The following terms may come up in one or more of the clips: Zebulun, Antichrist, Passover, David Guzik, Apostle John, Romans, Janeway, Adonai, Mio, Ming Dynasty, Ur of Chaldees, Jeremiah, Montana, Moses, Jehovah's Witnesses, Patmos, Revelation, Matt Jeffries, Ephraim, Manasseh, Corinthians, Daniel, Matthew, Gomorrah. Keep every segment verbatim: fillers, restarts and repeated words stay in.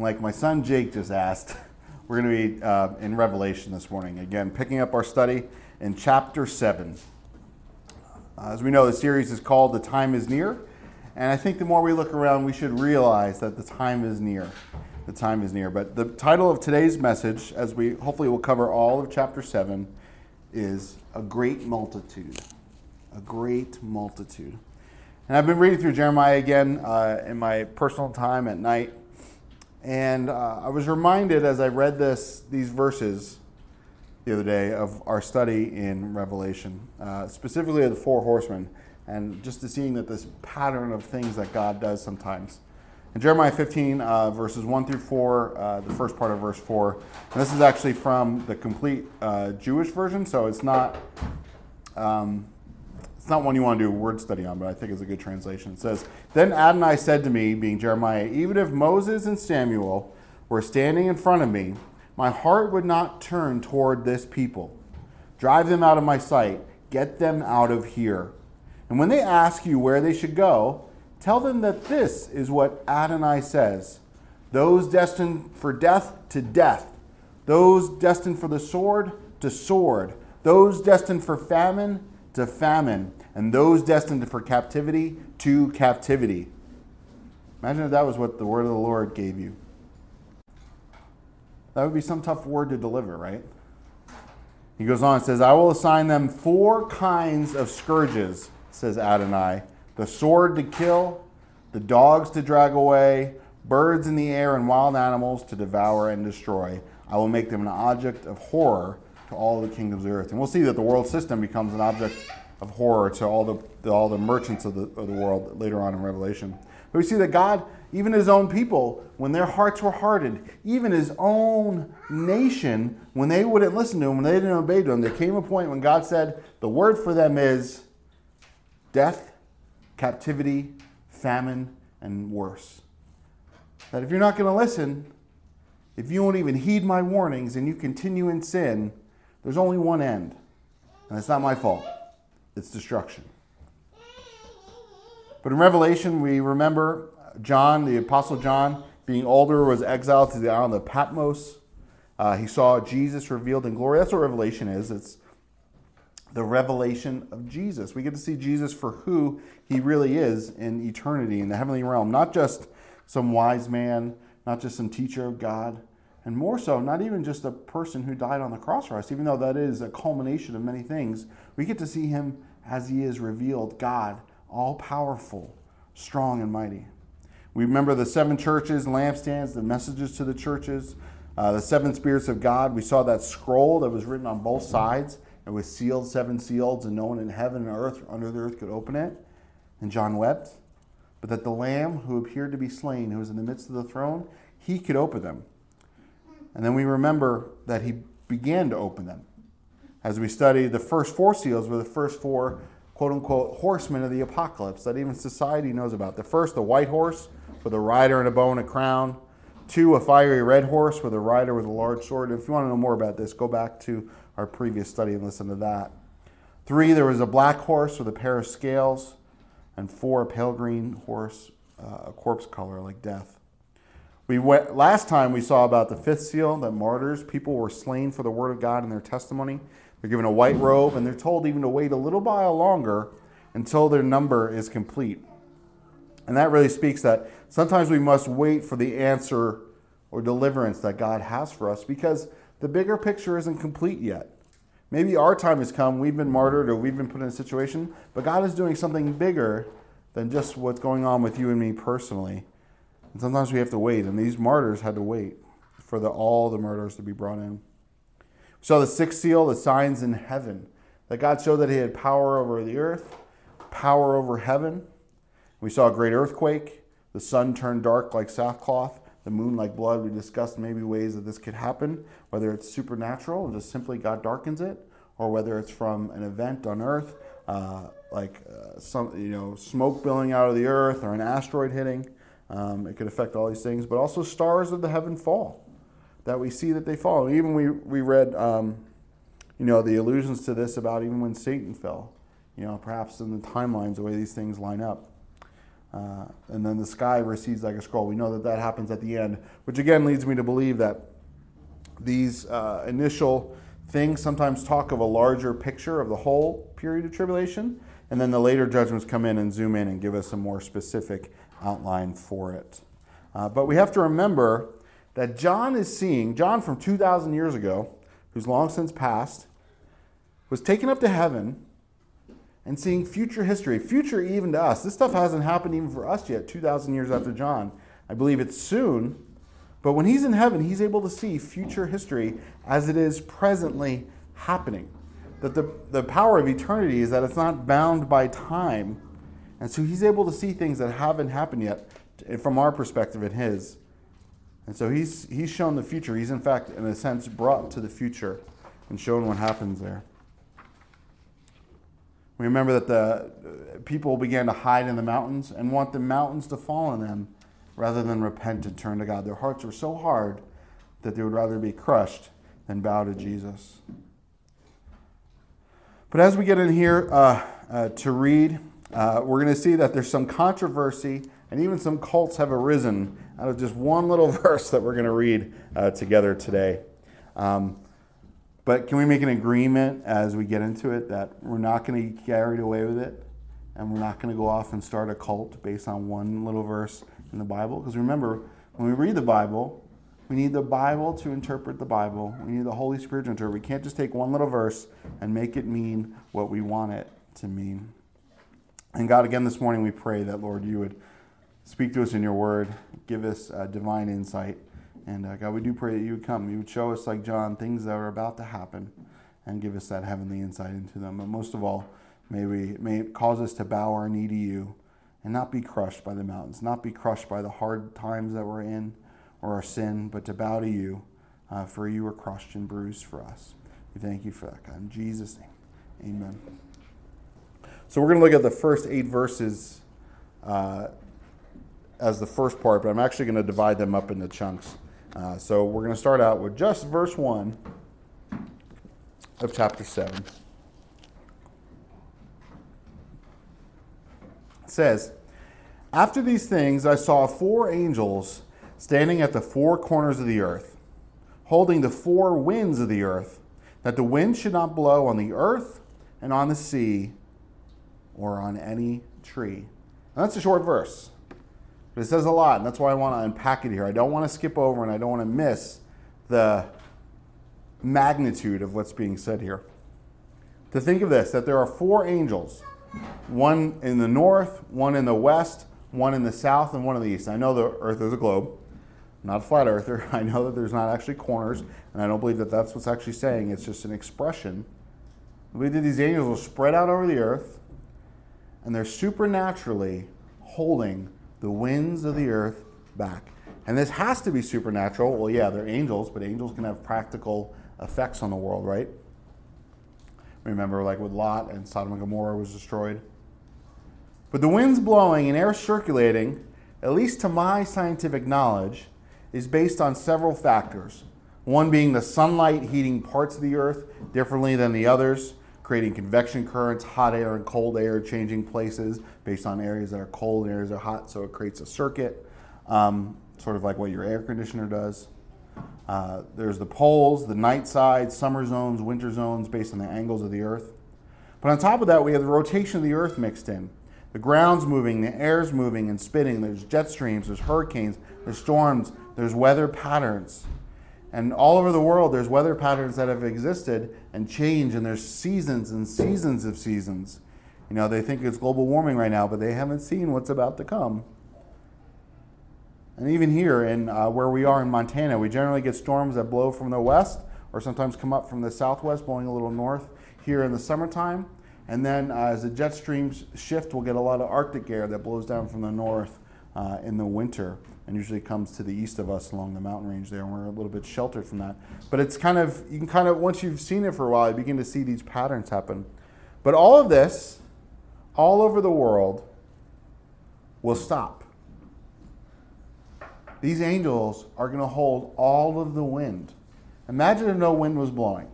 And like my son Jake just asked, we're going to be uh, in Revelation this morning. Again, picking up our study in chapter seven. Uh, as we know, the series is called The Time is Near. And I think the more we look around, we should realize that the time is near. The time is near. But the title of today's message, as we hopefully will cover all of chapter seven, is A Great Multitude. A Great Multitude. And I've been reading through Jeremiah again uh, in my personal time at night. And uh, I was reminded as I read this these verses the other day of our study in Revelation, uh, specifically of the four horsemen, and just to seeing that this pattern of things that God does sometimes. In Jeremiah fifteen, uh, verses one through four, uh, the first part of verse four, and this is actually from the complete uh, Jewish version, so it's not um, it's not one you want to do a word study on, but I think it's a good translation. It says, "Then Adonai said to me," being Jeremiah, "even if Moses and Samuel were standing in front of me, my heart would not turn toward this people. Drive them out of my sight. Get them out of here. And when they ask you where they should go, tell them that this is what Adonai says. Those destined for death, to death. Those destined for the sword, to sword. Those destined for famine, to famine. And those destined for captivity, to captivity." Imagine if that was what the word of the Lord gave you. That would be some tough word to deliver, right? He goes on and says, "I will assign them four kinds of scourges," says Adonai. "The sword to kill, the dogs to drag away, birds in the air and wild animals to devour and destroy. I will make them an object of horror to all the kingdoms of the earth." And we'll see that the world system becomes an object of horror to all the, to all the merchants of the, of the world later on in Revelation. But we see that God, even his own people, when their hearts were hardened, even his own nation, when they wouldn't listen to him, when they didn't obey to him, there came a point when God said, the word for them is death, captivity, famine, and worse. That if you're not going to listen, if you won't even heed my warnings and you continue in sin, there's only one end. And it's not my fault. It's destruction. But in Revelation, we remember John, the Apostle John, being older, was exiled to the island of Patmos. Uh, he saw Jesus revealed in glory. That's what Revelation is. It's the revelation of Jesus. We get to see Jesus for who he really is in eternity, in the heavenly realm. Not just some wise man, not just some teacher of God, and more so, not even just a person who died on the cross for us, even though that is a culmination of many things. We get to see him as he is revealed, God, all-powerful, strong, and mighty. We remember the seven churches, lampstands, the messages to the churches, uh, the seven spirits of God. We saw that scroll that was written on both sides. It was sealed, seven seals, and no one in heaven and earth or under the earth could open it. And John wept. But that the Lamb who appeared to be slain, who was in the midst of the throne, he could open them. And then we remember that he began to open them. As we study, the first four seals were the first four, quote-unquote, horsemen of the apocalypse that even society knows about. The first, the white horse, with a rider and a bow and a crown. Two, a fiery red horse with a rider with a large sword. If you want to know more about this, go back to our previous study and listen to that. Three, there was a black horse with a pair of scales. And four, a pale green horse, uh, a corpse color like death. We went, last time we saw about the fifth seal, that martyrs, people were slain for the word of God and their testimony. They're given a white robe, and they're told even to wait a little while longer until their number is complete. And that really speaks that sometimes we must wait for the answer or deliverance that God has for us because the bigger picture isn't complete yet. Maybe our time has come, we've been martyred or we've been put in a situation, but God is doing something bigger than just what's going on with you and me personally. And sometimes we have to wait, and these martyrs had to wait for the, all the murderers to be brought in. We saw the sixth seal, the signs in heaven, that God showed that he had power over the earth, power over heaven. We saw a great earthquake, the sun turned dark like sackcloth, the moon like blood. We discussed maybe ways that this could happen, whether it's supernatural and just simply God darkens it, or whether it's from an event on earth, uh, like uh, some you know smoke billowing out of the earth or an asteroid hitting. Um, it could affect all these things, but also stars of the heaven fall, that we see that they fall. Even we, we read, um, you know, the allusions to this about even when Satan fell, you know, perhaps in the timelines, the way these things line up. Uh, and then the sky recedes like a scroll. We know that that happens at the end, which again leads me to believe that these uh, initial things sometimes talk of a larger picture of the whole period of tribulation, and then the later judgments come in and zoom in and give us a more specific outline for it. Uh, but we have to remember that John is seeing, John from two thousand years ago, who's long since passed, was taken up to heaven and seeing future history, future even to us. This stuff hasn't happened even for us yet, two thousand years after John. I believe it's soon, but when he's in heaven, he's able to see future history as it is presently happening. That the, the power of eternity is that it's not bound by time, and so he's able to see things that haven't happened yet from our perspective and his. And so he's he's shown the future. He's, in fact, in a sense, brought to the future and shown what happens there. We remember that the people began to hide in the mountains and want the mountains to fall on them rather than repent and turn to God. Their hearts were so hard that they would rather be crushed than bow to Jesus. But as we get in here uh, uh, to read, uh, we're going to see that there's some controversy and even some cults have arisen out of just one little verse that we're going to read uh, together today. Um, But can we make an agreement as we get into it that we're not going to get carried away with it, and we're not going to go off and start a cult based on one little verse in the Bible? Because remember, when we read the Bible, we need the Bible to interpret the Bible. We need the Holy Spirit to interpret. We can't just take one little verse and make it mean what we want it to mean. And God, again this morning we pray that, Lord, you would speak to us in your word, give us uh, divine insight. And uh, God, we do pray that you would come. You would show us, like John, things that are about to happen and give us that heavenly insight into them. But most of all, may we may it cause us to bow our knee to you and not be crushed by the mountains, not be crushed by the hard times that we're in or our sin, but to bow to you, uh, for you were crushed and bruised for us. We thank you for that, God. In Jesus' name, amen. So we're going to look at the first eight verses uh, as the first part, but I'm actually going to divide them up into chunks. Uh, so we're going to start out with just verse one of chapter seven. It says, "After these things I saw four angels standing at the four corners of the earth, holding the four winds of the earth, that the wind should not blow on the earth and on the sea or on any tree." Now that's a short verse. But it says a lot, and that's why I want to unpack it here. I don't want to skip over, and I don't want to miss the magnitude of what's being said here. To think of this, that there are four angels, one in the north, one in the west, one in the south, and one in the east. I know the earth is a globe. I'm not a flat earther. I know that there's not actually corners, and I don't believe that that's what's actually saying. It's just an expression. I believe that these angels will spread out over the earth, and they're supernaturally holding the winds of the earth back. And this has to be supernatural. Well, yeah, they're angels, but angels can have practical effects on the world, right? Remember, like with Lot and Sodom and Gomorrah was destroyed. But the winds blowing and air circulating, at least to my scientific knowledge, is based on several factors. One being the sunlight heating parts of the earth differently than the others, creating convection currents, hot air and cold air changing places based on areas that are cold and areas that are hot, so it creates a circuit, um, sort of like what your air conditioner does. Uh, there's the poles, the night side, summer zones, winter zones, based on the angles of the earth. But on top of that, we have the rotation of the earth mixed in. The ground's moving, the air's moving and spinning, there's jet streams, there's hurricanes, there's storms, there's weather patterns. And all over the world, there's weather patterns that have existed and changed, and there's seasons and seasons of seasons. You know, they think it's global warming right now, but they haven't seen what's about to come. And even here, in uh, where we are in Montana, we generally get storms that blow from the west, or sometimes come up from the southwest, blowing a little north here in the summertime. And then uh, as the jet streams shift, we'll get a lot of Arctic air that blows down from the north uh, in the winter, and usually comes to the east of us along the mountain range there, and we're a little bit sheltered from that. But it's kind of, you can kind of, once you've seen it for a while, you begin to see these patterns happen. But all of this, all over the world, will stop. These angels are going to hold all of the wind. Imagine if no wind was blowing.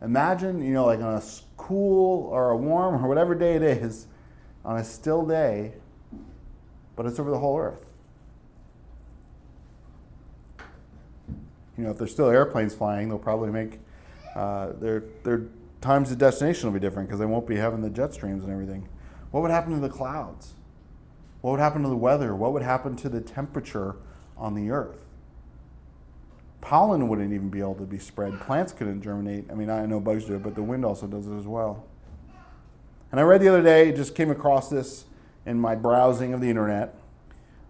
Imagine, you know, like on a cool or a warm or whatever day it is, on a still day, but it's over the whole earth. You know, if there's still airplanes flying, they'll probably make uh, their their times of destination will be different because they won't be having the jet streams and everything. What would happen to the clouds? What would happen to the weather? What would happen to the temperature on the earth? Pollen wouldn't even be able to be spread. Plants couldn't germinate. I mean, I know bugs do it, but the wind also does it as well. And I read the other day, just came across this in my browsing of the internet,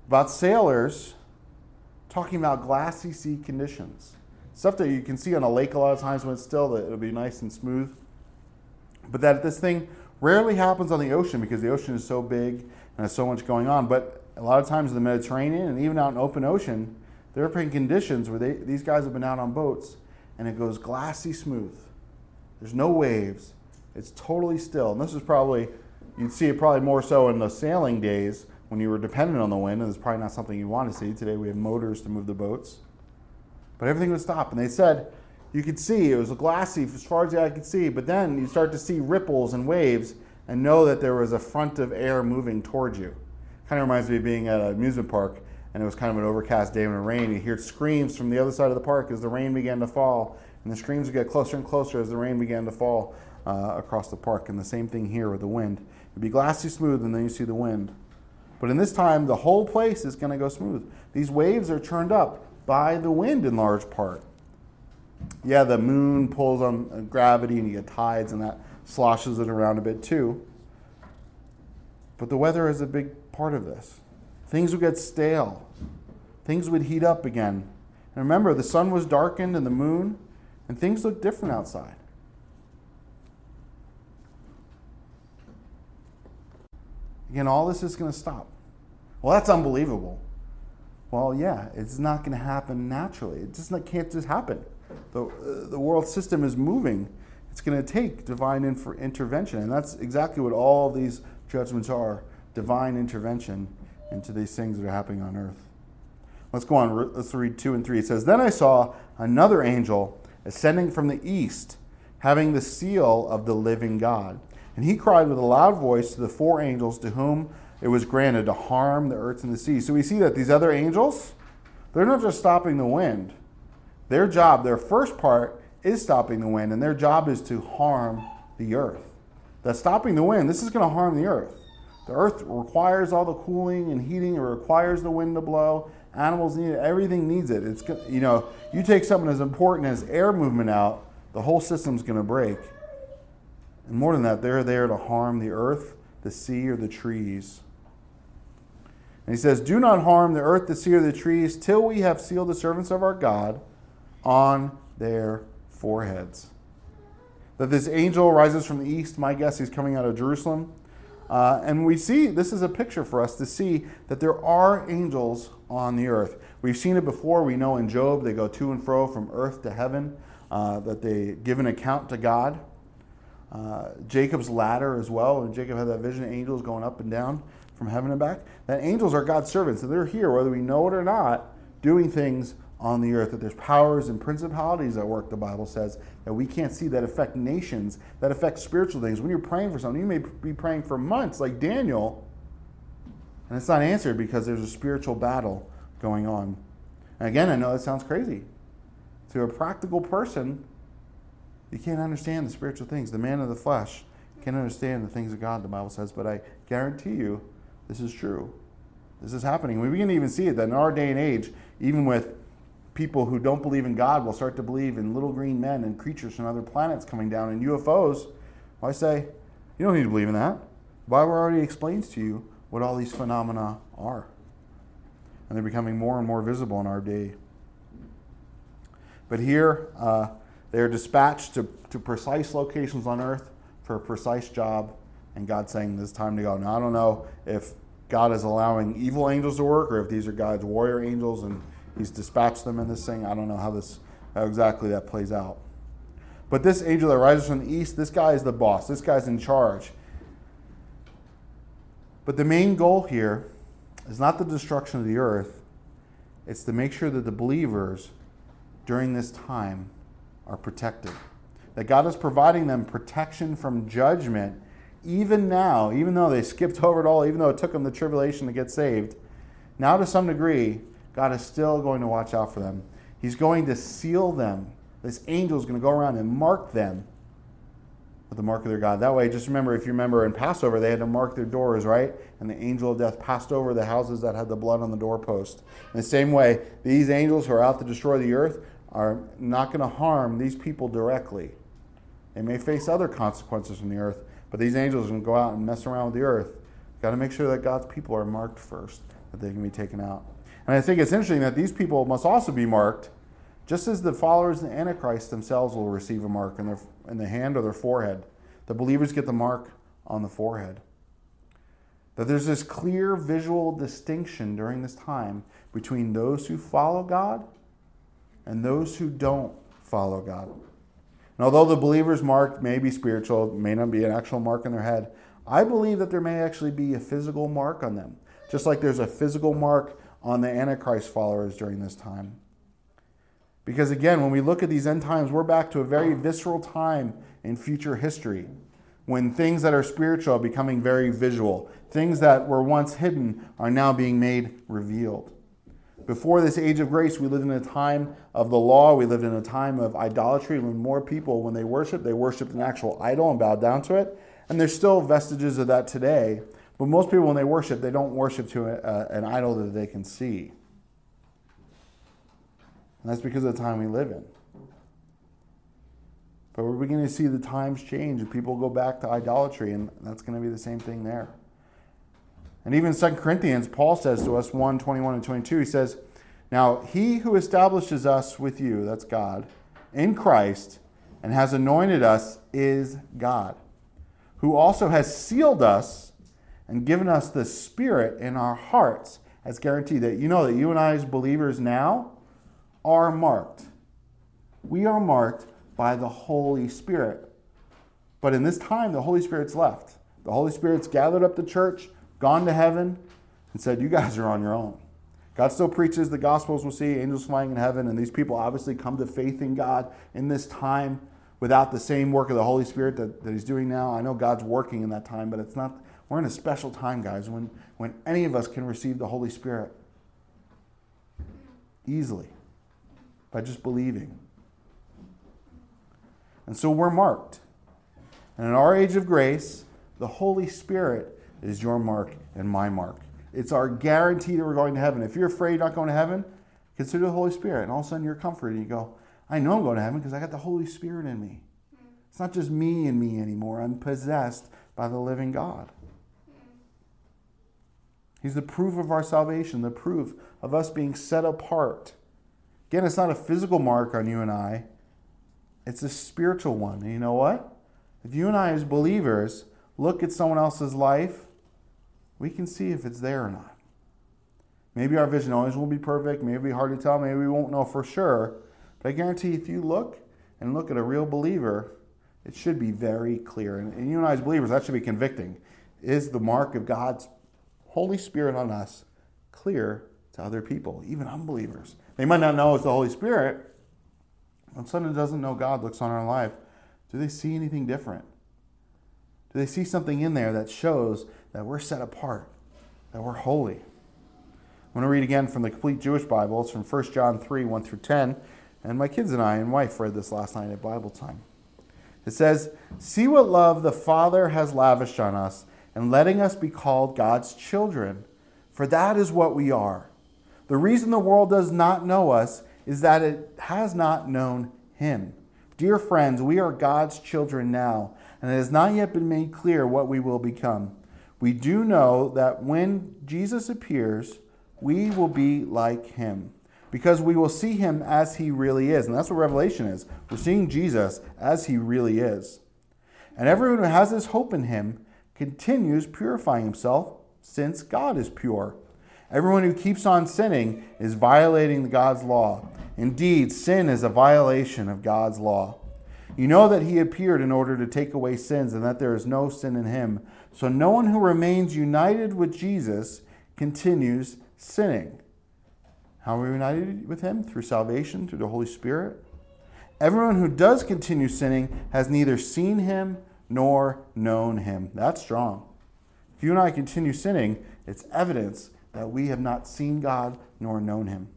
about sailors talking about glassy sea conditions. Stuff that you can see on a lake a lot of times when it's still, that it'll be nice and smooth. But that this thing rarely happens on the ocean because the ocean is so big and there's so much going on. But a lot of times in the Mediterranean and even out in open ocean, there have been conditions where they, these guys have been out on boats and it goes glassy smooth. There's no waves. It's totally still. And this is probably, you'd see it probably more so in the sailing days when you were dependent on the wind, and it's probably not something you want to see. Today we have motors to move the boats. But everything would stop. And they said, you could see, it was glassy as far as the eye could see, but then you start to see ripples and waves and know that there was a front of air moving towards you. Kind of reminds me of being at an amusement park, and it was kind of an overcast day when it rained. You hear screams from the other side of the park as the rain began to fall, and the screams would get closer and closer as the rain began to fall uh, across the park. And the same thing here with the wind. It'd be glassy smooth, and then you see the wind. But in this time, the whole place is going to go smooth. These waves are churned up by the wind in large part. Yeah, the moon pulls on gravity and you get tides and that sloshes it around a bit too. But the weather is a big part of this. Things would get stale. Things would heat up again. And remember, the sun was darkened and the moon, and things looked different outside. Again, all this is going to stop. Well, that's unbelievable. Well, yeah, it's not going to happen naturally. It just can't just happen. The, uh, the world system is moving. It's going to take divine inf- intervention. And that's exactly what all of these judgments are, divine intervention into these things that are happening on earth. Let's go on. Re- let's read two and three. It says, "Then I saw another angel ascending from the east, having the seal of the living God. And he cried with a loud voice to the four angels to whom it was granted to harm the earth and the sea." So we see that these other angels, they're not just stopping the wind. Their job, their first part, is stopping the wind, and their job is to harm the earth. That's stopping the wind. This is going to harm the earth. The earth requires all the cooling and heating. It requires the wind to blow. Animals need it. Everything needs it. It's, you know, you take something as important as air movement out, the whole system's going to break. And more than that, they're there to harm the earth, the sea, or the trees. And he says, "Do not harm the earth, the sea, or the trees till we have sealed the servants of our God on their foreheads." That this angel rises from the east, my guess he's coming out of Jerusalem. Uh, and we see, this is a picture for us to see that there are angels on the earth. We've seen it before. We know in Job they go to and fro from earth to heaven, uh, that they give an account to God. Uh, Jacob's ladder as well, when Jacob had that vision of angels going up and down from heaven and back. That angels are God's servants, and they're here, whether we know it or not, doing things on the earth, that there's powers and principalities at work, the Bible says, that we can't see, that affect nations, that affect spiritual things. When you're praying for something, you may be praying for months, like Daniel, and it's not answered because there's a spiritual battle going on. And again, I know that sounds crazy. To a practical person, you can't understand the spiritual things. The man of the flesh can't understand the things of God, the Bible says, but I guarantee you this is true. This is happening. We begin to even see it, that in our day and age, even with people who don't believe in God will start to believe in little green men and creatures from other planets coming down and U F Os. Well, I say, you don't need to believe in that. The Bible already explains to you what all these phenomena are. And they're becoming more and more visible in our day. But here, uh, they're dispatched to, to precise locations on earth for a precise job. And God's saying, this is time to go. Now, I don't know if God is allowing evil angels to work or if these are God's warrior angels and He's dispatched them in this thing. I don't know how this how exactly that plays out. But this angel that rises from the east, this guy is the boss. This guy's in charge. But the main goal here is not the destruction of the earth. It's to make sure that the believers during this time are protected. That God is providing them protection from judgment even now, even though they skipped over it all, even though it took them the tribulation to get saved, now to some degree, God is still going to watch out for them. He's going to seal them. This angel is going to go around and mark them with the mark of their God. That way, just remember, if you remember in Passover, they had to mark their doors, right? And the angel of death passed over the houses that had the blood on the doorpost. In the same way, these angels who are out to destroy the earth are not going to harm these people directly. They may face other consequences from the earth, but these angels are going to go out and mess around with the earth. Got to make sure that God's people are marked first, that they can be taken out. And I think it's interesting that these people must also be marked, just as the followers of the Antichrist themselves will receive a mark in their in the hand or their forehead. The believers get the mark on the forehead. That there's this clear visual distinction during this time between those who follow God and those who don't follow God. And although the believer's mark may be spiritual, it may not be an actual mark on their head, I believe that there may actually be a physical mark on them, just like there's a physical mark on the Antichrist followers during this time. Because again, when we look at these end times, we're back to a very visceral time in future history when things that are spiritual are becoming very visual. Things that were once hidden are now being made revealed. Before this age of grace, we lived in a time of the law. We lived in a time of idolatry when more people, when they worshiped, they worshiped an actual idol and bowed down to it. And there's still vestiges of that today. But most people, when they worship, they don't worship to a, a, an idol that they can see. And that's because of the time we live in. But we're beginning to see the times change and people go back to idolatry, and that's going to be the same thing there. And even Second Corinthians, Paul says to us, one, twenty-one and twenty-two, he says, "Now he who establishes us with you," that's God, "in Christ and has anointed us is God, who also has sealed us and given us the Spirit in our hearts as guarantee." That you know that you and I as believers now are marked. We are marked by the Holy Spirit. But in this time, the Holy Spirit's left. The Holy Spirit's gathered up the church, gone to heaven, and said, "You guys are on your own." God still preaches the Gospels, we'll see, angels flying in heaven, and these people obviously come to faith in God in this time without the same work of the Holy Spirit that, that He's doing now. I know God's working in that time, but it's not. We're in a special time, guys, when, when any of us can receive the Holy Spirit easily, by just believing. And so we're marked. And in our age of grace, the Holy Spirit is your mark and my mark. It's our guarantee that we're going to heaven. If you're afraid you're not going to heaven, consider the Holy Spirit. And all of a sudden you're comforted. You go, I know I'm going to heaven because I got the Holy Spirit in me. It's not just me and me anymore. I'm possessed by the living God. He's the proof of our salvation, the proof of us being set apart. Again, it's not a physical mark on you and I. It's a spiritual one. And you know what? If you and I as believers look at someone else's life, we can see if it's there or not. Maybe our vision always won't be perfect. Maybe it'll be hard to tell. Maybe we won't know for sure. But I guarantee if you look and look at a real believer, it should be very clear. And, and you and I as believers, that should be convicting. Is the mark of God's Holy Spirit on us clear to other people, even unbelievers? They might not know it's the Holy Spirit. When someone who doesn't know God looks on our life, do they see anything different? Do they see something in there that shows that we're set apart, that we're holy? I'm going to read again from the Complete Jewish Bible. It's from First John three, one through ten. And my kids and I and wife read this last night at Bible time. It says, "See what love the Father has lavished on us in letting us be called God's children, for that is what we are. The reason the world does not know us is that it has not known Him. Dear friends, we are God's children now, and it has not yet been made clear what we will become. We do know that when Jesus appears, we will be like Him, because we will see Him as He really is." And that's what Revelation is. We're seeing Jesus as He really is. "And everyone who has this hope in Him continues purifying himself, since God is pure. Everyone who keeps on sinning is violating God's law. Indeed, sin is a violation of God's law. You know that He appeared in order to take away sins and that there is no sin in Him. So no one who remains united with Jesus continues sinning." How are we united with Him? Through salvation, through the Holy Spirit. "Everyone who does continue sinning has neither seen Him nor known him. That's strong. If you and I continue sinning, it's evidence that we have not seen God nor known him.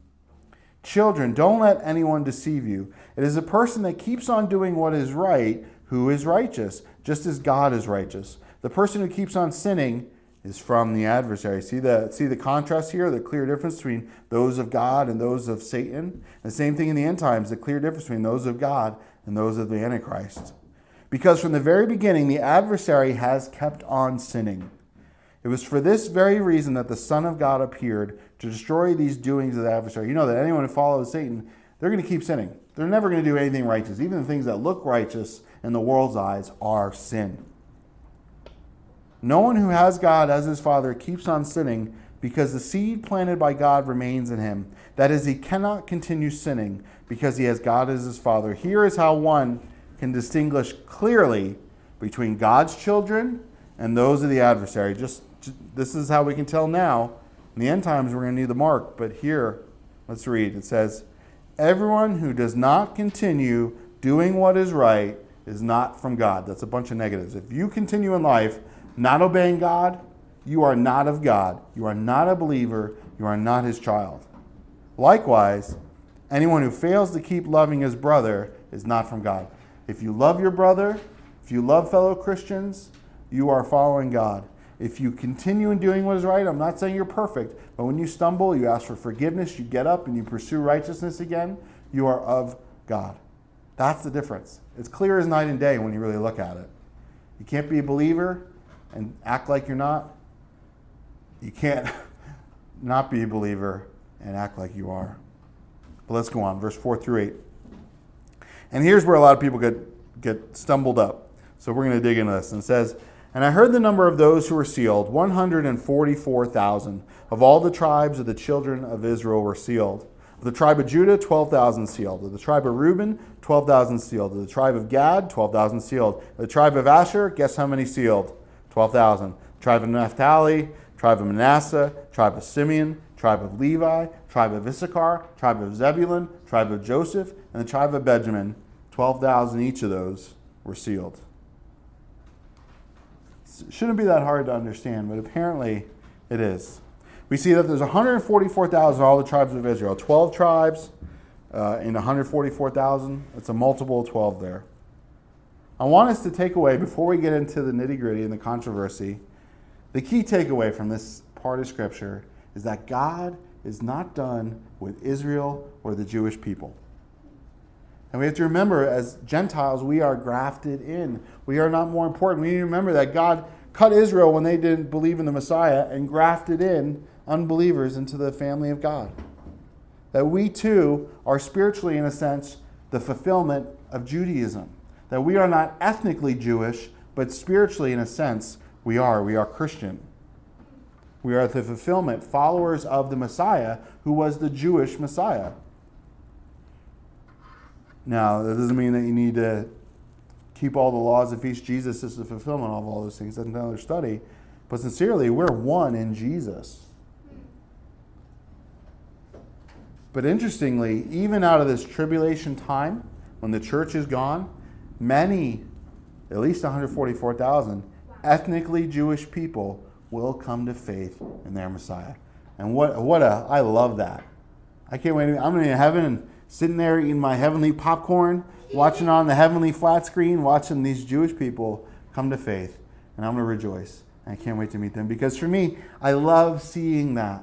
Children, don't let anyone deceive you. It is a person that keeps on doing what is right who is righteous, just as God is righteous. The person who keeps on sinning is from the adversary. See the, see the contrast here, the clear difference between those of God and those of Satan? The same thing in the end times, the clear difference between those of God and those of the Antichrist. Because from the very beginning, the adversary has kept on sinning. It was for this very reason that the Son of God appeared, to destroy these doings of the adversary. You know that anyone who follows Satan, they're going to keep sinning. They're never going to do anything righteous. Even the things that look righteous in the world's eyes are sin. No one who has God as his Father keeps on sinning, because the seed planted by God remains in him. That is, he cannot continue sinning because he has God as his Father. Here is how one can distinguish clearly between God's children and those of the adversary. Just This is how we can tell now. In the end times, we're going to need the mark. But here, let's read. It says, everyone who does not continue doing what is right is not from God. That's a bunch of negatives. If you continue in life not obeying God, you are not of God. You are not a believer. You are not his child. Likewise, anyone who fails to keep loving his brother is not from God. If you love your brother, if you love fellow Christians, you are following God. If you continue in doing what is right, I'm not saying you're perfect, but when you stumble, you ask for forgiveness, you get up and you pursue righteousness again, you are of God. That's the difference. It's clear as night and day when you really look at it. You can't be a believer and act like you're not. You can't not be a believer and act like you are. But let's go on, verse four through eight. And here's where a lot of people get, get stumbled up. So we're going to dig into this. And it says, and I heard the number of those who were sealed, one hundred forty-four thousand. Of all the tribes of the children of Israel were sealed. Of the tribe of Judah, twelve thousand sealed. Of the tribe of Reuben, twelve thousand sealed. Of the tribe of Gad, twelve thousand sealed. Of the tribe of Asher, guess how many sealed? twelve thousand. Tribe of Naphtali, tribe of Manasseh, tribe of Simeon, tribe of Levi, tribe of Issachar, tribe of Zebulun, tribe of Joseph, and the tribe of Benjamin, twelve thousand each of those were sealed. Shouldn't be that hard to understand, but apparently it is. We see that there's one hundred forty-four thousand in all the tribes of Israel. twelve tribes uh, in one hundred forty-four thousand. It's a multiple of twelve there. I want us to take away, before we get into the nitty-gritty and the controversy, the key takeaway from this part of Scripture is that God is not done with Israel or the Jewish people. And we have to remember, as Gentiles, we are grafted in. We are not more important. We need to remember that God cut Israel when they didn't believe in the Messiah and grafted in unbelievers into the family of God. That we too are spiritually, in a sense, the fulfillment of Judaism. That we are not ethnically Jewish, but spiritually, in a sense, we are. We are Christian. We are the fulfillment, followers of the Messiah, who was the Jewish Messiah. Now, that doesn't mean that you need to keep all the laws and feast. Jesus is the fulfillment of all those things. That's another study. But sincerely, we're one in Jesus. But interestingly, even out of this tribulation time, when the church is gone, many, at least one hundred forty-four thousand, ethnically Jewish people will come to faith in their Messiah. And what, what a, I love that. I can't wait. I'm in heaven and sitting there eating my heavenly popcorn, watching on the heavenly flat screen, watching these Jewish people come to faith. And I'm going to rejoice. And I can't wait to meet them. Because for me, I love seeing that.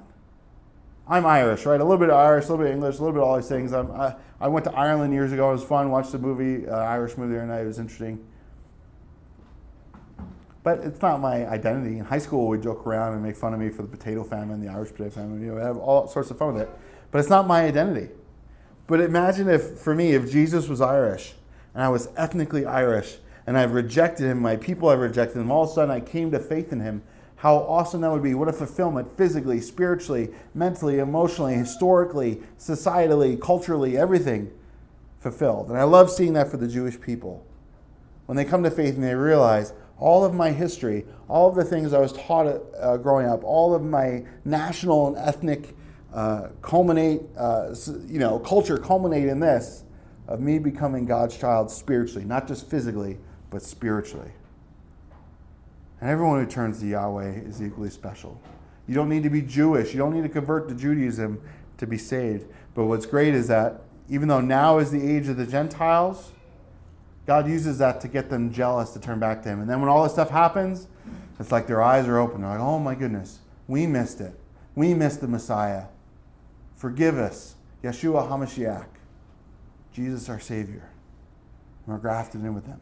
I'm Irish, right? A little bit of Irish, a little bit of English, a little bit of all these things. I'm, I, I went to Ireland years ago. It was fun. Watched the movie, uh, Irish movie the other night. It was interesting. But it's not my identity. In high school, we joke around and make fun of me for the potato famine, the Irish potato famine. You know, I have all sorts of fun with it. But it's not my identity. But imagine if, for me, if Jesus was Irish, and I was ethnically Irish, and I've rejected him, my people have rejected him, all of a sudden I came to faith in him. How awesome that would be. What a fulfillment, physically, spiritually, mentally, emotionally, historically, societally, culturally, everything fulfilled. And I love seeing that for the Jewish people. When they come to faith and they realize all of my history, all of the things I was taught uh, growing up, all of my national and ethnic Uh, culminate, uh, you know, culture culminate in this of me becoming God's child spiritually, not just physically, but spiritually. And everyone who turns to Yahweh is equally special. You don't need to be Jewish. You don't need to convert to Judaism to be saved. But what's great is that even though now is the age of the Gentiles, God uses that to get them jealous to turn back to Him. And then when all this stuff happens, it's like their eyes are open. They're like, oh my goodness, we missed it. We missed the Messiah. Forgive us. Yeshua HaMashiach. Jesus our Savior. And we're grafted in with Him.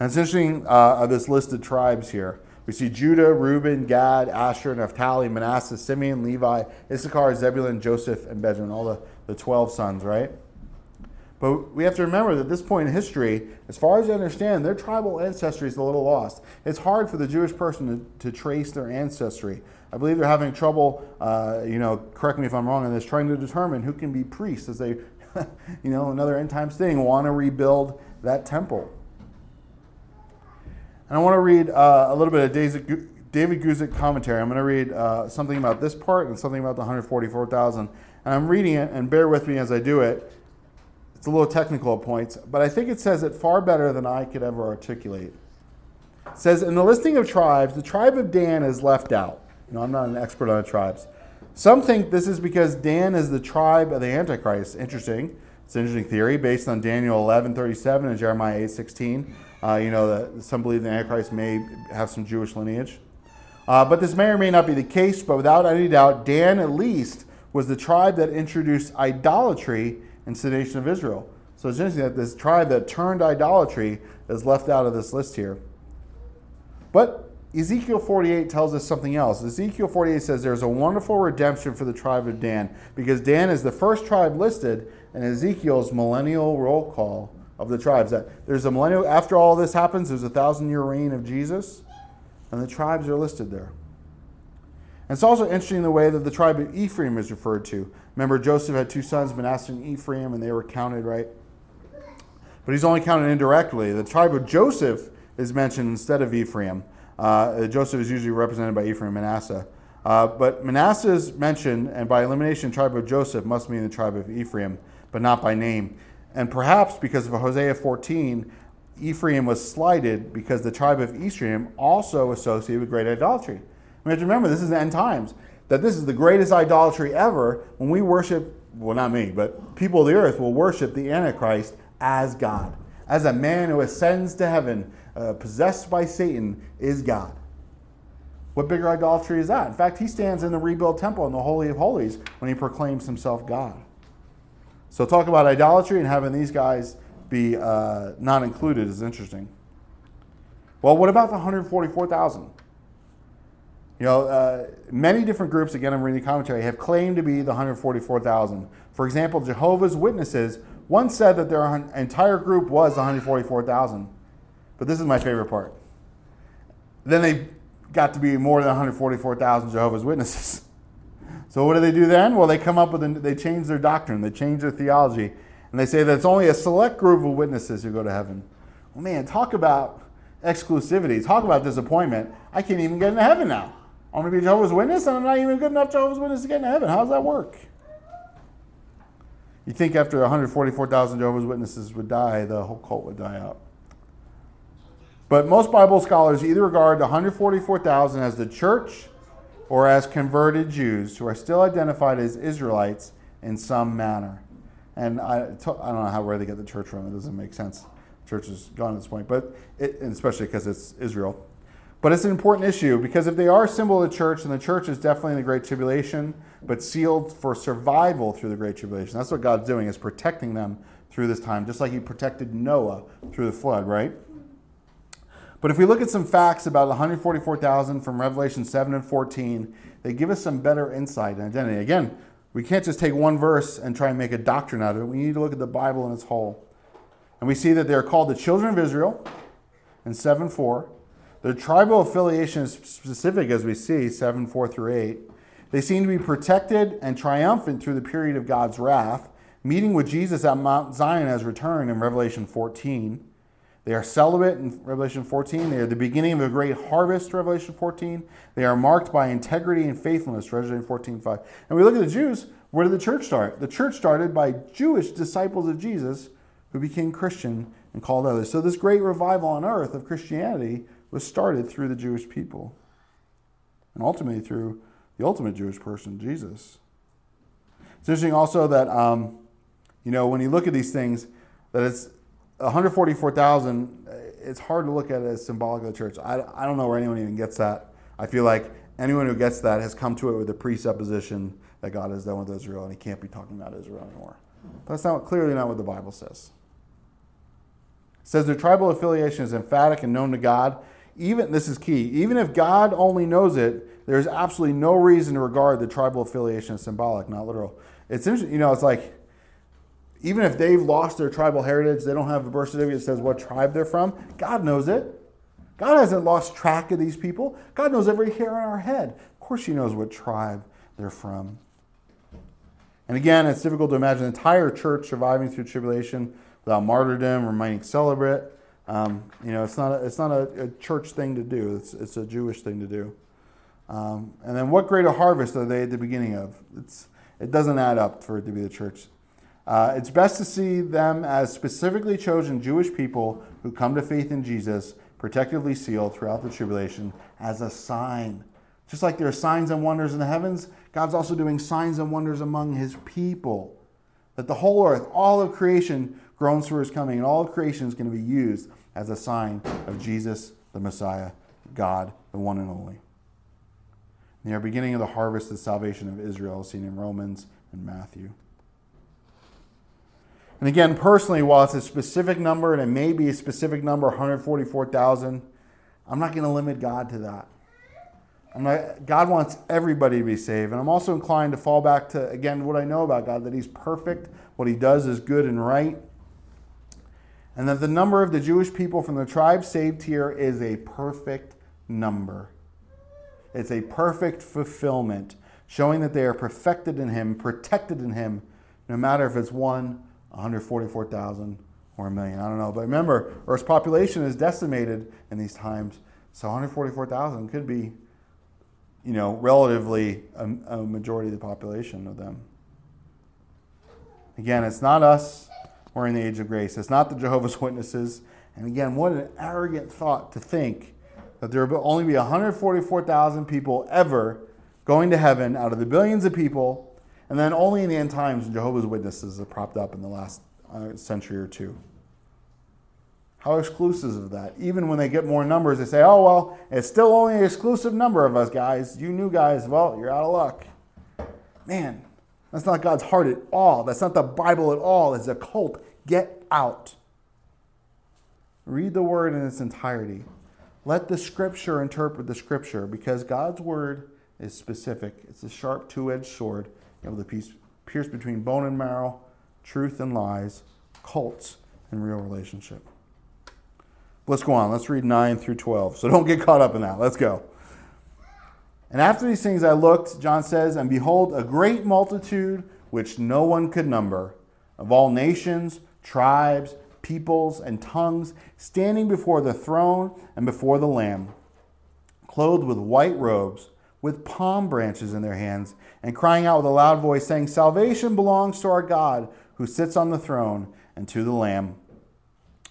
And it's interesting, uh, this list of tribes here. We see Judah, Reuben, Gad, Asher, Naphtali, Manasseh, Simeon, Levi, Issachar, Zebulun, Joseph, and Benjamin. All the, the twelve sons, right? But we have to remember that at this point in history, as far as I understand, their tribal ancestry is a little lost. It's hard for the Jewish person to, to trace their ancestry. I believe they're having trouble, uh, you know, correct me if I'm wrong on this, trying to determine who can be priests as they, you know, another end times thing, want to rebuild that temple. And I want to read uh, a little bit of David Guzik commentary. I'm going to read uh, something about this part and something about the one hundred forty-four thousand. And I'm reading it, and bear with me as I do it. It's a little technical at points, but I think it says it far better than I could ever articulate. It says, in the listing of tribes, the tribe of Dan is left out. You know, I'm not an expert on tribes. Some think this is because Dan is the tribe of the Antichrist. Interesting. It's an interesting theory based on Daniel eleven thirty-seven and Jeremiah eight sixteen. Uh, you know, the, some believe the Antichrist may have some Jewish lineage. Uh, but this may or may not be the case, but without any doubt, Dan at least was the tribe that introduced idolatry and sedation of Israel. So it's interesting that this tribe that turned idolatry is left out of this list here. But Ezekiel forty-eight tells us something else. Ezekiel forty-eight says there's a wonderful redemption for the tribe of Dan, because Dan is the first tribe listed in Ezekiel's millennial roll call of the tribes. That there's a millennial, after all this happens, there's a thousand-year reign of Jesus, and the tribes are listed there. And it's also interesting the way that the tribe of Ephraim is referred to. Remember, Joseph had two sons, Manasseh and Ephraim, and they were counted, right? But he's only counted indirectly. The tribe of Joseph is mentioned instead of Ephraim. Uh, Joseph is usually represented by Ephraim and Manasseh. Uh, but Manasseh is mentioned, and by elimination, tribe of Joseph must mean the tribe of Ephraim, but not by name. And perhaps because of Hosea fourteen, Ephraim was slighted because the tribe of Ephraim also associated with great idolatry. We have to remember, this is the end times, that this is the greatest idolatry ever when we worship, well, not me, but people of the earth will worship the Antichrist as God, as a man who ascends to heaven, uh, possessed by Satan, is God. What bigger idolatry is that? In fact, he stands in the rebuilt temple in the Holy of Holies when he proclaims himself God. So talk about idolatry, and having these guys be uh, not included is interesting. Well, what about the one hundred forty-four thousand? You know, uh, many different groups, again, I'm reading the commentary, have claimed to be the one hundred forty-four thousand. For example, Jehovah's Witnesses once said that their entire group was one hundred forty-four thousand. But this is my favorite part. Then they got to be more than one hundred forty-four thousand Jehovah's Witnesses. So what do they do then? Well, they come up with, a, they change their doctrine, they change their theology, and they say that it's only a select group of witnesses who go to heaven. Well, man, talk about exclusivity. Talk about disappointment. I can't even get into heaven now. I'm going to be a Jehovah's Witness, and I'm not even good enough Jehovah's Witness to get into heaven. How does that work? You'd think after one hundred forty-four thousand Jehovah's Witnesses would die, the whole cult would die out. But most Bible scholars either regard the one hundred forty-four thousand as the church or as converted Jews who are still identified as Israelites in some manner. And I, I don't know how where they get the church from. It doesn't make sense. The church is gone at this point, but it, and especially because it's Israel. But it's an important issue, because if they are a symbol of the church, and the church is definitely in the Great Tribulation, but sealed for survival through the Great Tribulation. That's what God's doing, is protecting them through this time, just like He protected Noah through the flood, right? But if we look at some facts about one hundred forty-four thousand from Revelation seven and fourteen, they give us some better insight and identity. Again, we can't just take one verse and try and make a doctrine out of it. We need to look at the Bible in its whole. And we see that they are called the children of Israel in seven four. Their tribal affiliation is specific, as we see, seven four through eight. They seem to be protected and triumphant through the period of God's wrath, meeting with Jesus at Mount Zion as returned in Revelation fourteen. They are celibate in Revelation fourteen. They are the beginning of a great harvest, Revelation fourteen. They are marked by integrity and faithfulness, Revelation fourteen five. And we look at the Jews. Where did the church start? The church started by Jewish disciples of Jesus who became Christian and called others. So this great revival on earth of Christianity was started through the Jewish people and ultimately through the ultimate Jewish person, Jesus. It's interesting also that, um, you know, when you look at these things, that it's one hundred forty-four thousand, it's hard to look at it as symbolic of the church. I, I don't know where anyone even gets that. I feel like anyone who gets that has come to it with the presupposition that God is done with Israel and he can't be talking about Israel anymore. But that's not clearly not what the Bible says. It says their tribal affiliation is emphatic and known to God. Even, this is key, even if God only knows it, there's absolutely no reason to regard the tribal affiliation as symbolic, not literal. It's interesting, you know, it's like, even if they've lost their tribal heritage, they don't have a birth certificate that says what tribe they're from, God knows it. God hasn't lost track of these people. God knows every hair on our head. Of course he knows what tribe they're from. And again, it's difficult to imagine the entire church surviving through tribulation without martyrdom, remaining celibate. Um, you know, it's not a, it's not a, a church thing to do. It's it's a Jewish thing to do. Um, and then what greater harvest are they at the beginning of? It's it doesn't add up for it to be the church. Uh, it's best to see them as specifically chosen Jewish people who come to faith in Jesus, protectively sealed throughout the tribulation as a sign. Just like there are signs and wonders in the heavens, God's also doing signs and wonders among his people. That the whole earth, all of creation, groans for his coming, and all of creation is going to be used as a sign of Jesus, the Messiah, God, the one and only. And they are beginning of the harvest, the salvation of Israel, seen in Romans and Matthew. And again, personally, while it's a specific number, and it may be a specific number, one hundred forty-four thousand, I'm not going to limit God to that. I'm not, God wants everybody to be saved. And I'm also inclined to fall back to, again, what I know about God, that he's perfect, what he does is good and right, and that the number of the Jewish people from the tribe saved here is a perfect number. It's a perfect fulfillment, showing that they are perfected in him, protected in him, no matter if it's one, one hundred forty-four thousand, or a million. I don't know. But remember, Earth's population is decimated in these times. So one hundred forty-four thousand could be, you know, relatively a, a majority of the population of them. Again, it's not us. We're in the age of grace. It's not the Jehovah's Witnesses. And again, what an arrogant thought to think that there will only be one hundred forty-four thousand people ever going to heaven out of the billions of people. And then only in the end times, Jehovah's Witnesses have propped up in the last uh, century or two. How exclusive of that. Even when they get more numbers, they say, oh, well, it's still only an exclusive number of us guys. You new guys, well, you're out of luck. Man, that's not God's heart at all. That's not the Bible at all. It's a cult. Get out. Read the word in its entirety. Let the scripture interpret the scripture, because God's word is specific. It's a sharp two-edged sword, able to piece, pierce between bone and marrow, truth and lies, cults, and real relationship. Let's go on. Let's read nine through twelve. So don't get caught up in that. Let's go. And after these things I looked, John says, and behold, a great multitude which no one could number, of all nations, tribes, peoples, and tongues, standing before the throne and before the Lamb, clothed with white robes, with palm branches in their hands, and crying out with a loud voice, saying, salvation belongs to our God, who sits on the throne, and to the Lamb.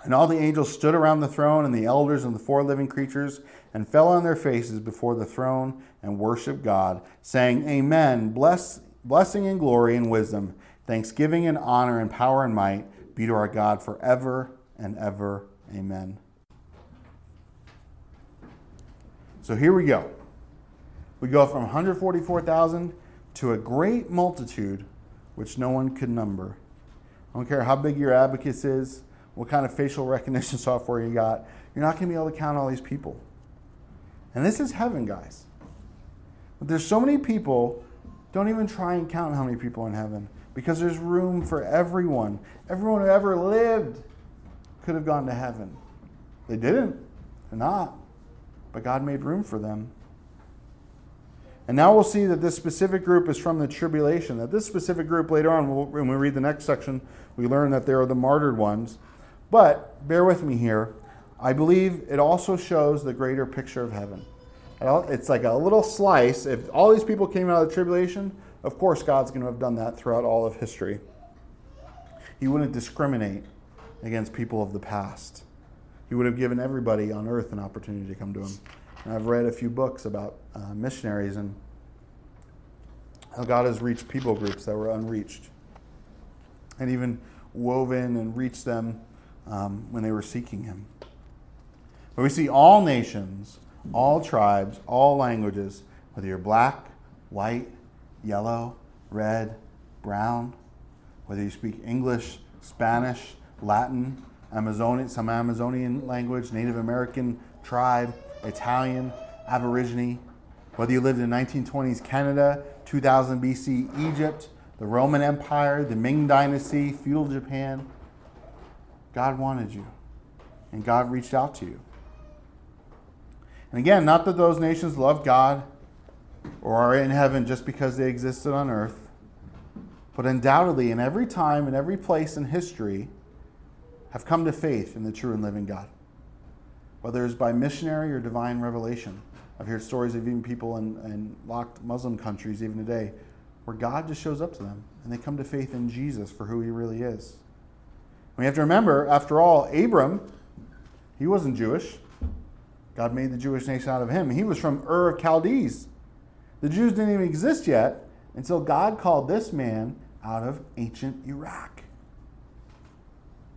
And all the angels stood around the throne, and the elders and the four living creatures, and fell on their faces before the throne, and worshiped God, saying, amen, bless, blessing and glory and wisdom, thanksgiving and honor and power and might be to our God forever and ever. Amen. So here we go. We go from one hundred forty-four thousand to a great multitude which no one could number. I don't care how big your abacus is, what kind of facial recognition software you got, you're not going to be able to count all these people. And this is heaven, guys. But there's so many people, don't even try and count how many people in heaven, because there's room for everyone. Everyone who ever lived could have gone to heaven. They didn't. They're not. But God made room for them. And now we'll see that this specific group is from the tribulation. That this specific group later on, when we read the next section, we learn that they are the martyred ones. But bear with me here. I believe it also shows the greater picture of heaven. It's like a little slice. If all these people came out of the tribulation, of course God's going to have done that throughout all of history. He wouldn't discriminate against people of the past. He would have given everybody on earth an opportunity to come to him. And I've read a few books about uh, missionaries and how God has reached people groups that were unreached, and even wove in and reached them um, when they were seeking him. But we see all nations, all tribes, all languages, whether you're black, white, yellow, red, brown, whether you speak English, Spanish, Latin, Amazonian, some Amazonian language, Native American tribe, Italian, Aborigine, whether you lived in nineteen twenties Canada, two thousand B C Egypt, the Roman Empire, the Ming Dynasty, feudal Japan, God wanted you, and God reached out to you. And again, not that those nations love God or are in heaven just because they existed on earth, but undoubtedly in every time and every place in history have come to faith in the true and living God, whether it's by missionary or divine revelation. I've heard stories of even people in, in locked Muslim countries even today where God just shows up to them and they come to faith in Jesus for who he really is. And we have to remember, after all, Abram, he wasn't Jewish. God made the Jewish nation out of him. He was from Ur of Chaldees. The Jews didn't even exist yet until God called this man out of ancient Iraq.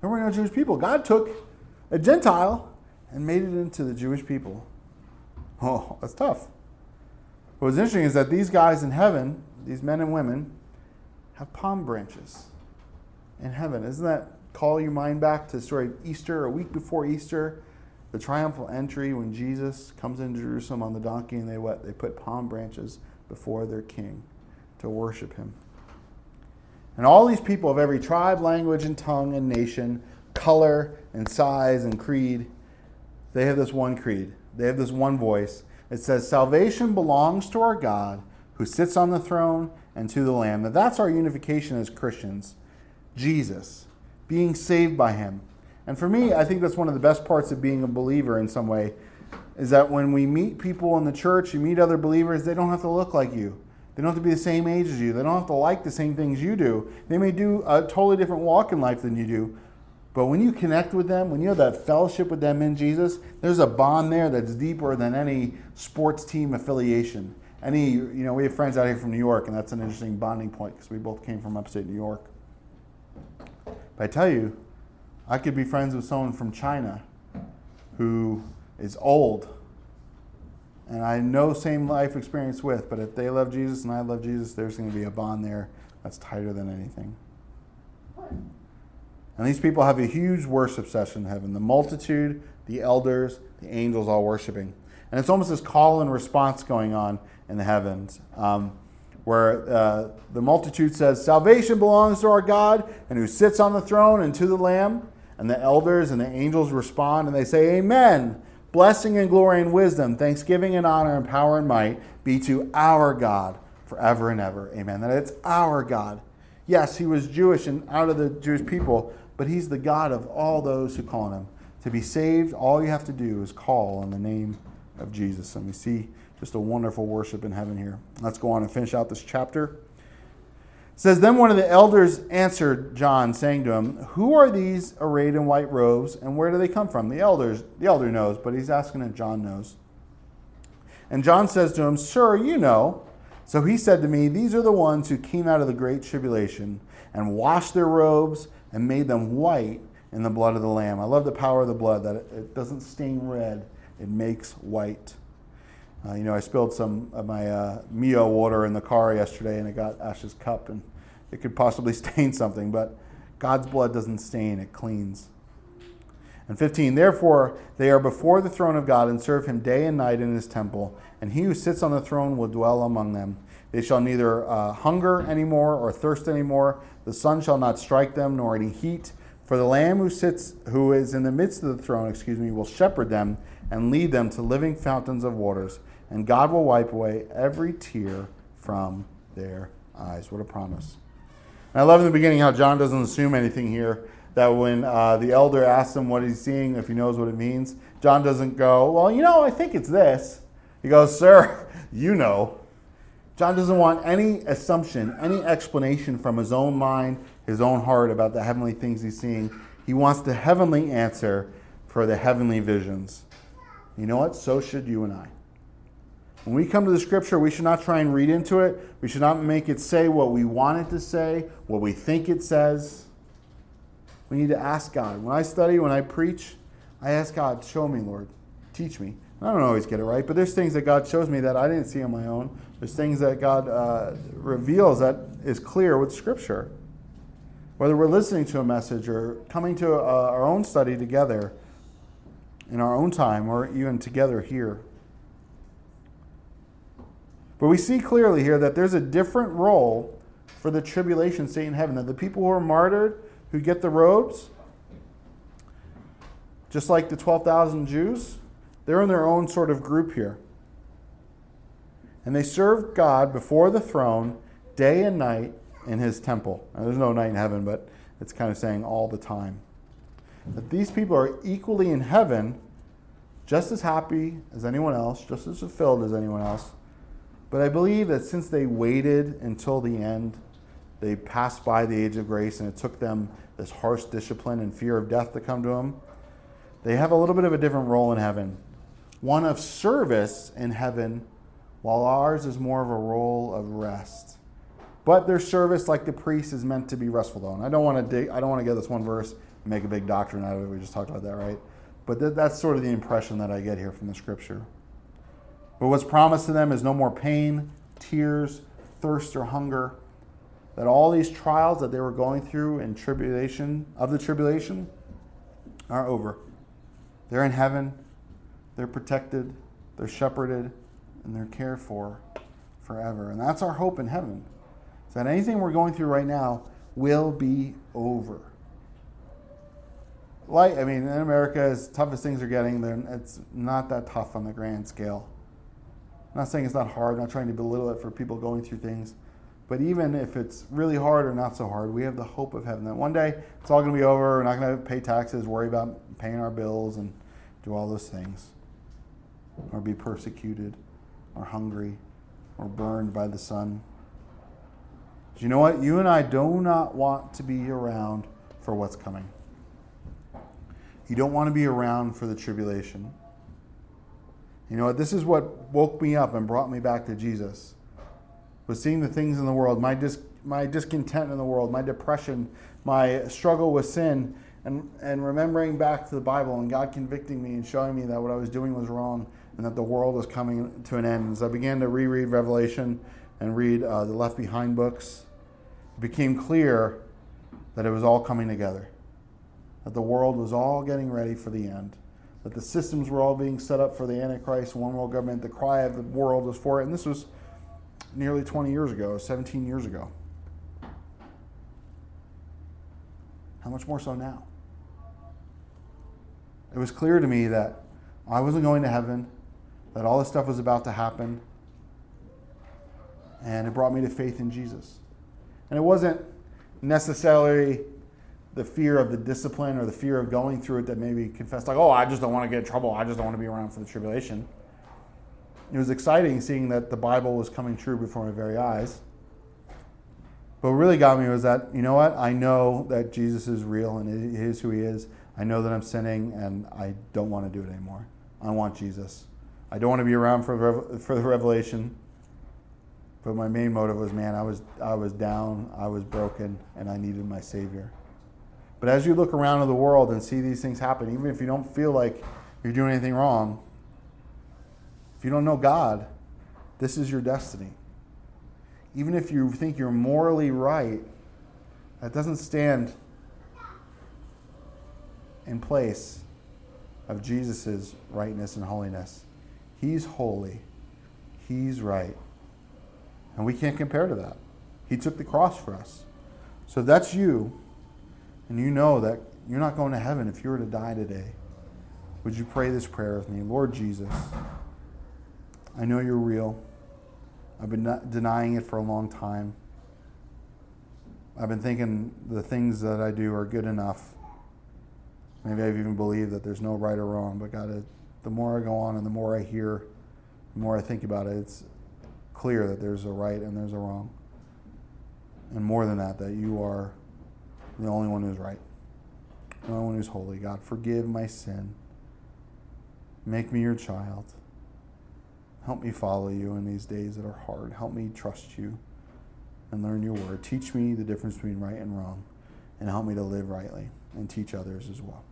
There were no Jewish people. God took a Gentile and made it into the Jewish people. Oh, that's tough. But what's interesting is that these guys in heaven, these men and women, have palm branches in heaven. Isn't that call your mind back to the story of Easter, a week before Easter? The triumphal entry when Jesus comes into Jerusalem on the donkey, and they what? They put palm branches before their king to worship him. And all these people of every tribe, language, and tongue, and nation, color, and size, and creed, they have this one creed. They have this one voice. It says, salvation belongs to our God who sits on the throne and to the Lamb. Now that's our unification as Christians. Jesus, being saved by him. And for me, I think that's one of the best parts of being a believer in some way, is that when we meet people in the church, you meet other believers, they don't have to look like you. They don't have to be the same age as you. They don't have to like the same things you do. They may do a totally different walk in life than you do. But when you connect with them, when you have that fellowship with them in Jesus, there's a bond there that's deeper than any sports team affiliation. Any, you know, we have friends out here from New York, and that's an interesting bonding point because we both came from upstate New York. But I tell you, I could be friends with someone from China who is old and I know same life experience with, but if they love Jesus and I love Jesus, there's going to be a bond there that's tighter than anything. And these people have a huge worship session in heaven. The multitude, the elders, the angels all worshiping. And it's almost this call and response going on in the heavens, um, where uh, the multitude says, salvation belongs to our God and who sits on the throne and to the Lamb. And the elders and the angels respond and they say, amen. Blessing and glory and wisdom, thanksgiving and honor and power and might be to our God forever and ever. Amen. That it's our God. Yes, he was Jewish and out of the Jewish people, but he's the God of all those who call on him. To be saved, all you have to do is call on the name of Jesus. And we see just a wonderful worship in heaven here. Let's go on and finish out this chapter. It says, then one of the elders answered John, saying to him, who are these arrayed in white robes, and where do they come from? The elders, the elder knows, but he's asking if John knows. And John says to him, sir, you know. So he said to me, these are the ones who came out of the great tribulation and washed their robes and made them white in the blood of the Lamb. I love the power of the blood, that it doesn't stain red, it makes white. Uh, you know, I spilled some of my uh, Mio water in the car yesterday, and it got Ash's cup, and it could possibly stain something, but God's blood doesn't stain, it cleans. And fifteen, therefore they are before the throne of God and serve him day and night in his temple, and he who sits on the throne will dwell among them. They shall neither uh, hunger anymore or thirst anymore. The sun shall not strike them, nor any heat. For the Lamb who sits, who is in the midst of the throne, excuse me, will shepherd them and lead them to living fountains of waters. And God will wipe away every tear from their eyes. What a promise. And I love in the beginning how John doesn't assume anything here, that when uh, the elder asks him what he's seeing, if he knows what it means, John doesn't go, well, you know, I think it's this. He goes, sir, you know. John doesn't want any assumption, any explanation from his own mind, his own heart about the heavenly things he's seeing. He wants the heavenly answer for the heavenly visions. You know what? So should you and I. When we come to the scripture, we should not try and read into it. We should not make it say what we want it to say, what we think it says. We need to ask God. When I study, when I preach, I ask God, show me, Lord. Teach me. And I don't always get it right, but there's things that God shows me that I didn't see on my own. There's things that God uh, reveals that is clear with scripture. Whether we're listening to a message or coming to a, our own study together in our own time or even together here. But we see clearly here that there's a different role for the tribulation state in heaven. That the people who are martyred, who get the robes, just like the twelve thousand Jews, they're in their own sort of group here. And they serve God before the throne day and night in his temple. Now, there's no night in heaven, but it's kind of saying all the time. That these people are equally in heaven, just as happy as anyone else, just as fulfilled as anyone else. But I believe that since they waited until the end, they passed by the age of grace, and it took them this harsh discipline and fear of death to come to them. They have a little bit of a different role in heaven. One of service in heaven, while ours is more of a role of rest. But their service, like the priest, is meant to be restful, though. And I don't want to dig, I don't want to get this one verse and make a big doctrine out of it. We just talked about that, right? But th- that's sort of the impression that I get here from the scripture. But what's promised to them is no more pain, tears, thirst, or hunger. That all these trials that they were going through in tribulation, of the tribulation, are over. They're in heaven, they're protected, they're shepherded, and they're cared for forever. And that's our hope in heaven. Is that anything we're going through right now will be over. Like, I mean, in America, as tough as things are getting, it's not that tough on the grand scale. I'm not saying it's not hard, I'm not trying to belittle it for people going through things. But even if it's really hard or not so hard, we have the hope of heaven that one day it's all going to be over. We're not going to pay taxes, worry about paying our bills, and do all those things. Or be persecuted, or hungry, or burned by the sun. But you know what? You and I do not want to be around for what's coming. You don't want to be around for the tribulation. You know what? This is what woke me up and brought me back to Jesus. Was seeing the things in the world, my dis- my discontent in the world, my depression, my struggle with sin, and, and remembering back to the Bible and God convicting me and showing me that what I was doing was wrong and that the world was coming to an end. As I began to reread Revelation and read uh, the Left Behind books, it became clear that it was all coming together, that the world was all getting ready for the end. That the systems were all being set up for the Antichrist, one world government. The cry of the world was for it. And this was nearly twenty years ago, seventeen years ago. How much more so now? It was clear to me that I wasn't going to heaven, that all this stuff was about to happen. And it brought me to faith in Jesus. And it wasn't necessarily the fear of the discipline or the fear of going through it that maybe confessed, like, oh, I just don't want to get in trouble. I just don't want to be around for the tribulation. It was exciting seeing that the Bible was coming true before my very eyes. But what really got me was that, you know what? I know that Jesus is real and it is who he is. I know that I'm sinning and I don't want to do it anymore. I want Jesus. I don't want to be around for the, for the revelation. But my main motive was, man, I was I was down, I was broken, and I needed my Savior. But as you look around in the world and see these things happen, even if you don't feel like you're doing anything wrong, if you don't know God, this is your destiny. Even if you think you're morally right, that doesn't stand in place of Jesus' rightness and holiness. He's holy. He's right. And we can't compare to that. He took the cross for us. So if that's you, and you know that you're not going to heaven if you were to die today, would you pray this prayer with me? Lord Jesus, I know you're real. I've been denying it for a long time. I've been thinking the things that I do are good enough. Maybe I've even believed that there's no right or wrong, but God, the more I go on and the more I hear, the more I think about it, it's clear that there's a right and there's a wrong. And more than that, that you are the only one who's right. and only one who's holy. God, forgive my sin. Make me your child. Help me follow you in these days that are hard. Help me trust you and learn your word. Teach me the difference between right and wrong, and help me to live rightly and teach others as well.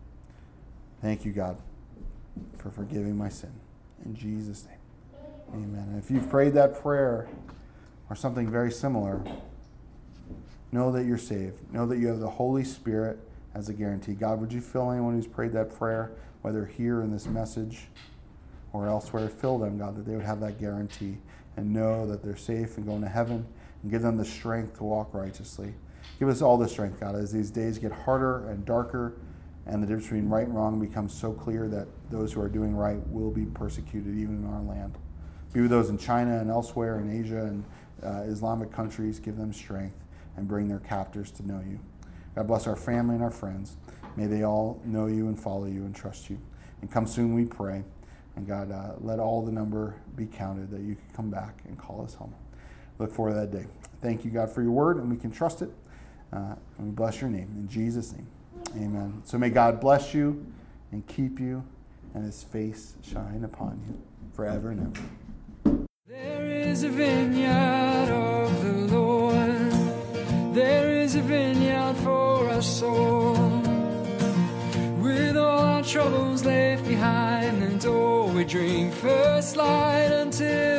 Thank you, God, for forgiving my sin. In Jesus' name. Amen. And if you've prayed that prayer or something very similar, know that you're saved. Know that you have the Holy Spirit as a guarantee. God, would you fill anyone who's prayed that prayer, whether here in this message or elsewhere, fill them, God, that they would have that guarantee and know that they're safe and going to heaven, and give them the strength to walk righteously. Give us all the strength, God, as these days get harder and darker and the difference between right and wrong becomes so clear that those who are doing right will be persecuted even in our land. Be with those in China and elsewhere in Asia and uh, Islamic countries. Give them strength and bring their captors to know you. God bless our family and our friends. May they all know you and follow you and trust you. And come soon, we pray. And God, uh, let all the number be counted, that you can come back and call us home. Look forward to that day. Thank you, God, for your word, and we can trust it. Uh, and we bless your name. In Jesus' name, amen. So may God bless you and keep you, and his face shine upon you forever and ever. There is a vineyard of the Lord. There is a vineyard for our soul. With all our troubles left behind, and oh, we drink first light until